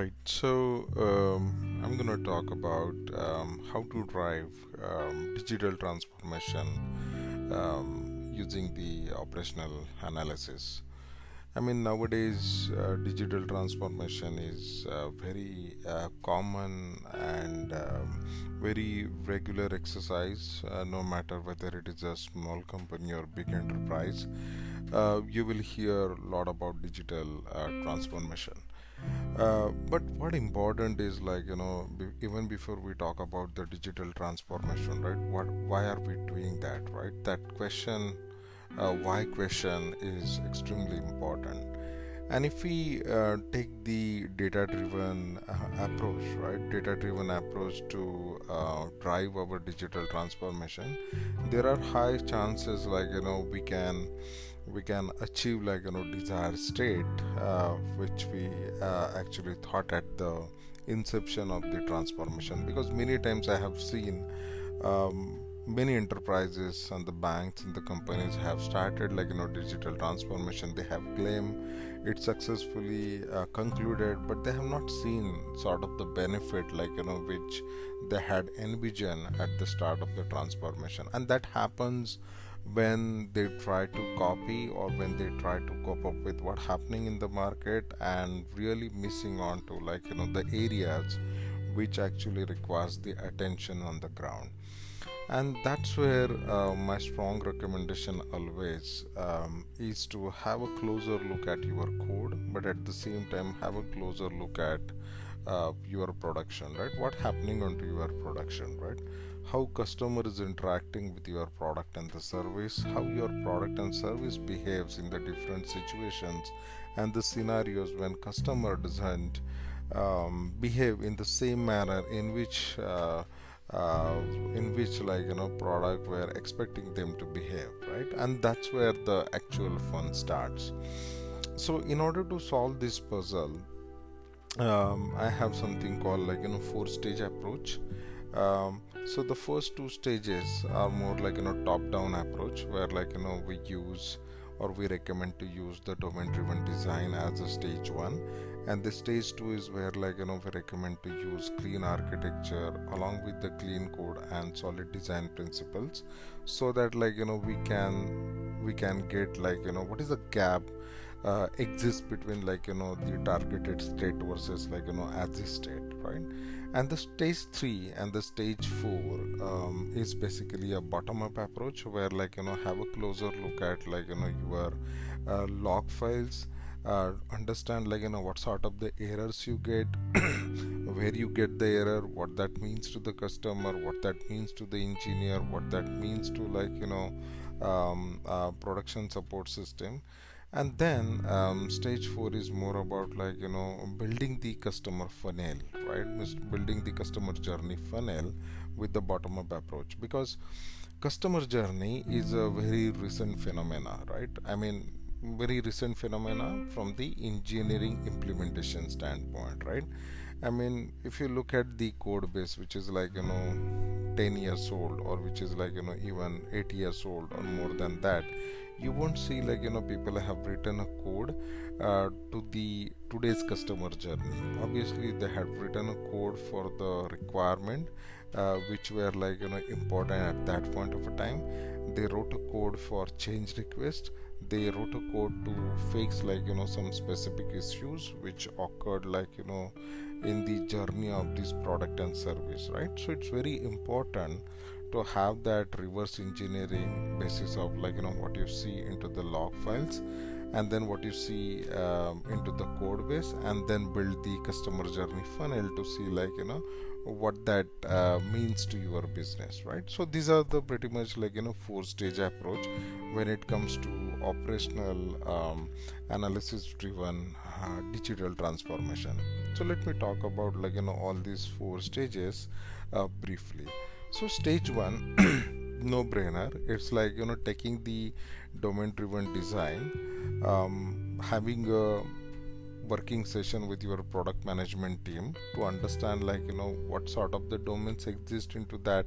Right, so I'm going to talk about how to drive digital transformation using the operational analysis. I mean, nowadays digital transformation is very common and very regular exercise, no matter whether it is a small company or big enterprise. You will hear a lot about digital transformation. But what important is, like, you know, even before we talk about the digital transformation, right, why are we doing that, right? That question, why question, is extremely important. And if we take the data-driven approach, right, to drive our digital transformation, there are high chances, like, you know, we can achieve, like, you know, desired state which we actually thought at the inception of the transformation. Because many times I have seen many enterprises and the banks and the companies have started, like, you know, digital transformation. They have claimed it successfully concluded, but they have not seen sort of the benefit, like, you know, which they had envisioned at the start of the transformation. And that happens when they try to copy or when they try to cope up with what's happening in the market and really missing on to, like, you know, the areas which actually requires the attention on the ground. And that's where my strong recommendation always is to have a closer look at your code, but at the same time have a closer look at your production, right? What's happening onto your production, right? How customer is interacting with your product and the service, how your product and service behaves in the different situations and the scenarios when customer doesn't behave in the same manner in which, like, you know, product we're expecting them to behave, right? And that's where the actual fun starts. So in order to solve this puzzle, I have something called, like, you know, 4-stage approach. So the first 2 stages are more like, you know, top-down approach, where, like, you know, we use or we recommend to use the domain-driven design as a stage 1, and the stage 2 is where, like, you know, we recommend to use clean architecture along with the clean code and solid design principles, so that, like, you know, we can get, like, you know, what is the gap exists between, like, you know, the targeted state versus, like, you know, as a state, right? And the stage 3 and the stage 4 is basically a bottom-up approach, where, like, you know, have a closer look at, like, you know, your log files, understand, like, you know, what sort of the errors you get, where you get the error, what that means to the customer, what that means to the engineer, what that means to, like, you know, production support system. And then stage 4 is more about, like, you know, building the customer funnel, right? Building the customer journey funnel with the bottom-up approach, because customer journey is a very recent phenomena, right? I mean, very recent phenomena from the engineering implementation standpoint, right? I mean, if you look at the code base, which is, like, you know, 10 years old, or which is, like, you know, even 8 years old or more than that, you won't see, like, you know, people have written a code to the today's customer journey. Obviously, they had written a code for the requirement which were, like, you know, important at that point of time. They wrote a code for change request. They wrote a code to fix, like, you know, some specific issues which occurred, like, you know, in the journey of this product and service, right? So it's very important to have that reverse engineering basis of, like, you know, what you see into the log files, and then what you see into the code base, and then build the customer journey funnel to see, like, you know, what that means to your business, right? So these are the pretty much, like, you know, 4-stage approach when it comes to operational analysis driven digital transformation. So let me talk about, like, you know, all these 4 stages briefly. So stage 1, no-brainer. It's, like, you know, taking the domain-driven design, having a working session with your product management team to understand, like, you know, what sort of the domains exist into that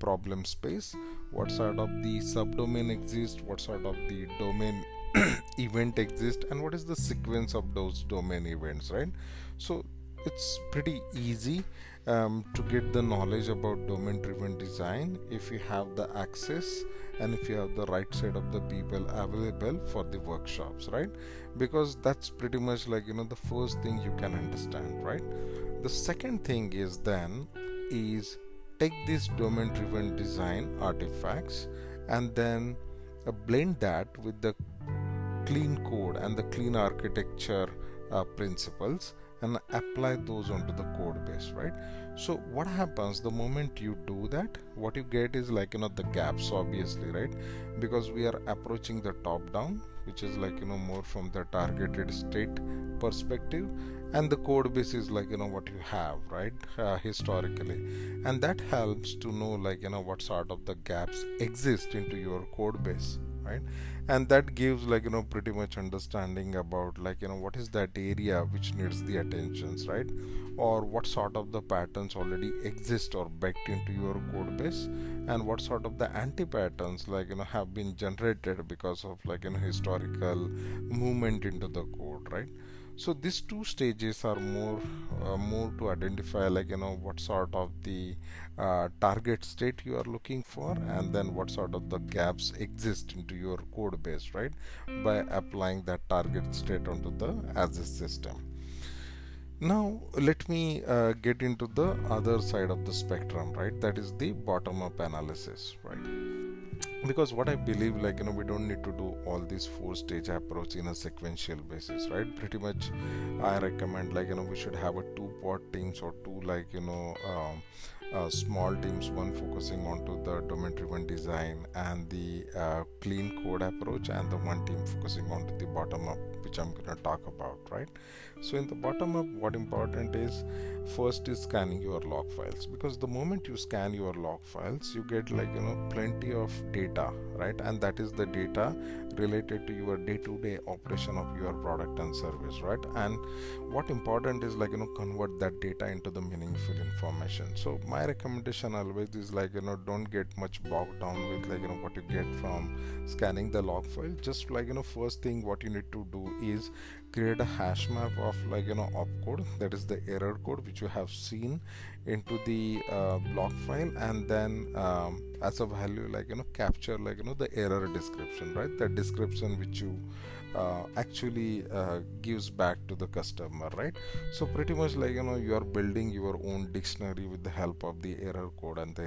problem space, what sort of the subdomain exists, what sort of the domain event exist and what is the sequence of those domain events, right? So it's pretty easy to get the knowledge about domain driven design if you have the access and if you have the right side of the people available for the workshops, right? Because that's pretty much like, you know, the first thing you can understand, right? The second thing is then is take these domain driven design artifacts and then blend that with the clean code and the clean architecture principles and apply those onto the code base, right? So what happens the moment you do that, what you get is like, you know, the gaps, obviously, right? Because we are approaching the top down, which is like, you know, more from the targeted state perspective, and the code base is like, you know, what you have, right, historically, and that helps to know like, you know, what sort of the gaps exist into your code base, right? And that gives like, you know, pretty much understanding about like, you know, what is that area which needs the attentions, right? Or what sort of the patterns already exist or baked into your code base, and what sort of the anti-patterns like, you know, have been generated because of like, you know, historical movement into the code, right? So these two stages are more to identify like, you know, what sort of the target state you are looking for, and then what sort of the gaps exist into your code base, right, by applying that target state onto the as-is system. Now let me get into the other side of the spectrum, right? That is the bottom-up analysis, right? Because what I believe, like, you know, we don't need to do all these four-stage approach in a sequential basis, right? Pretty much I recommend like, you know, we should have a two-part teams or two like, you know, small teams, one focusing onto the domain-driven design and the clean code approach, and the one team focusing onto the bottom-up, which I'm going to talk about, right? So in the bottom-up, what important is first is scanning your log files, because the moment you scan your log files, you get like, you know, plenty of data, right? And that is the data related to your day-to-day operation of your product and service, right? And what important is like, you know, convert that data into the meaningful information. So my recommendation always is like, you know, don't get much bogged down with like, you know, what you get from scanning the log file. Just like, you know, first thing what you need to do is create a hash map of like, you know, opcode, that is the error code which you have seen, into the log file, and then as a value like, you know, capture like, you know, the error description, right? The description which you actually gives back to the customer, right? So pretty much like, you know, you are building your own dictionary with the help of the error code and the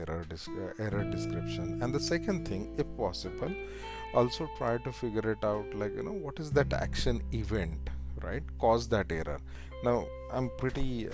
error description. And the second thing, if possible, also try to figure it out like, you know, what is that action event, right, cause that error. Now I'm pretty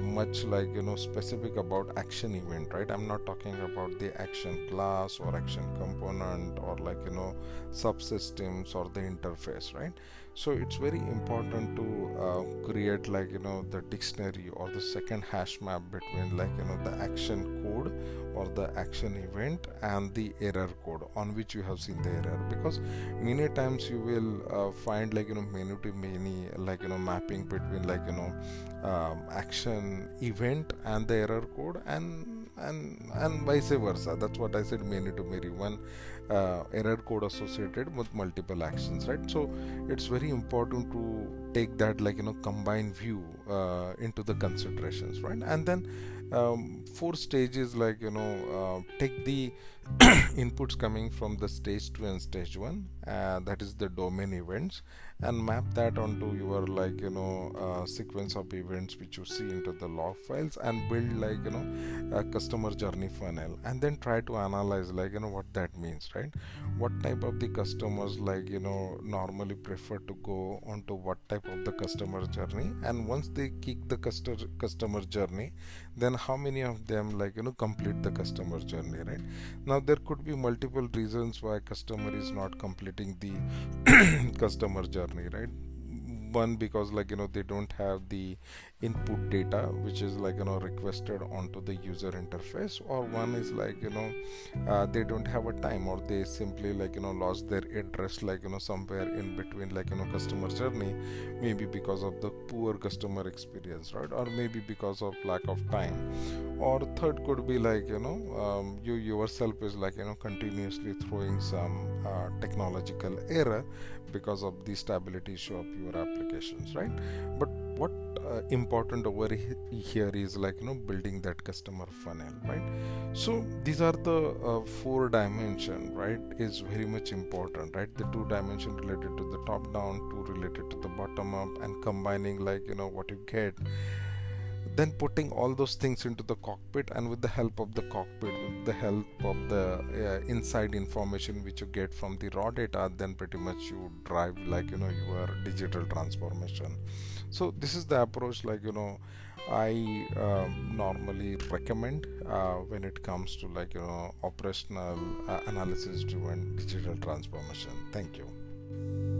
much like, you know, specific about action event, right? I'm not talking about the action class or action component or like, you know, subsystems or the interface, right? So it's very important to create like, you know, the dictionary or the second hash map between like, you know, the action code or the action event and the error code on which you have seen the error, because many times you will find like, you know, many to many like, you know, mapping between like, you know, action event and the error code, and vice versa. That's what I said, many to many, one error code associated with multiple actions, right? So it's very important to take that like, you know, combined view into the considerations, right? And then four stages like, you know, take the inputs coming from the stage 2 and stage 1, that is the domain events, and map that onto your like, you know, sequence of events which you see into the log files, and build like, you know, a customer journey funnel, and then try to analyze like, you know, what that means, right? What type of the customers like, you know, normally prefer to go onto what type of the customer journey, and once they kick the customer journey, then how many of them like, you know, complete the customer journey, right? Now there could be multiple reasons why customer is not completing the customer journey, right? one, because they don't have the input data which is requested onto the user interface, or one is they don't have a time, or they simply lost their address somewhere in between customer journey, maybe because of the poor customer experience, right? Or maybe because of lack of time. Or third could be you yourself is continuously throwing some technological error because of the stability issue of your applications, right? But what important over here is building that customer funnel, right? So these are the four dimension, right, is very much important, right? The two dimension related to the top down, two related to the bottom up, and combining what you get, then putting all those things into the cockpit, and with the help of the cockpit, with the help of the inside information which you get from the raw data, then pretty much you drive your digital transformation. So this is the approach I normally recommend when it comes to operational analysis driven digital transformation. Thank you.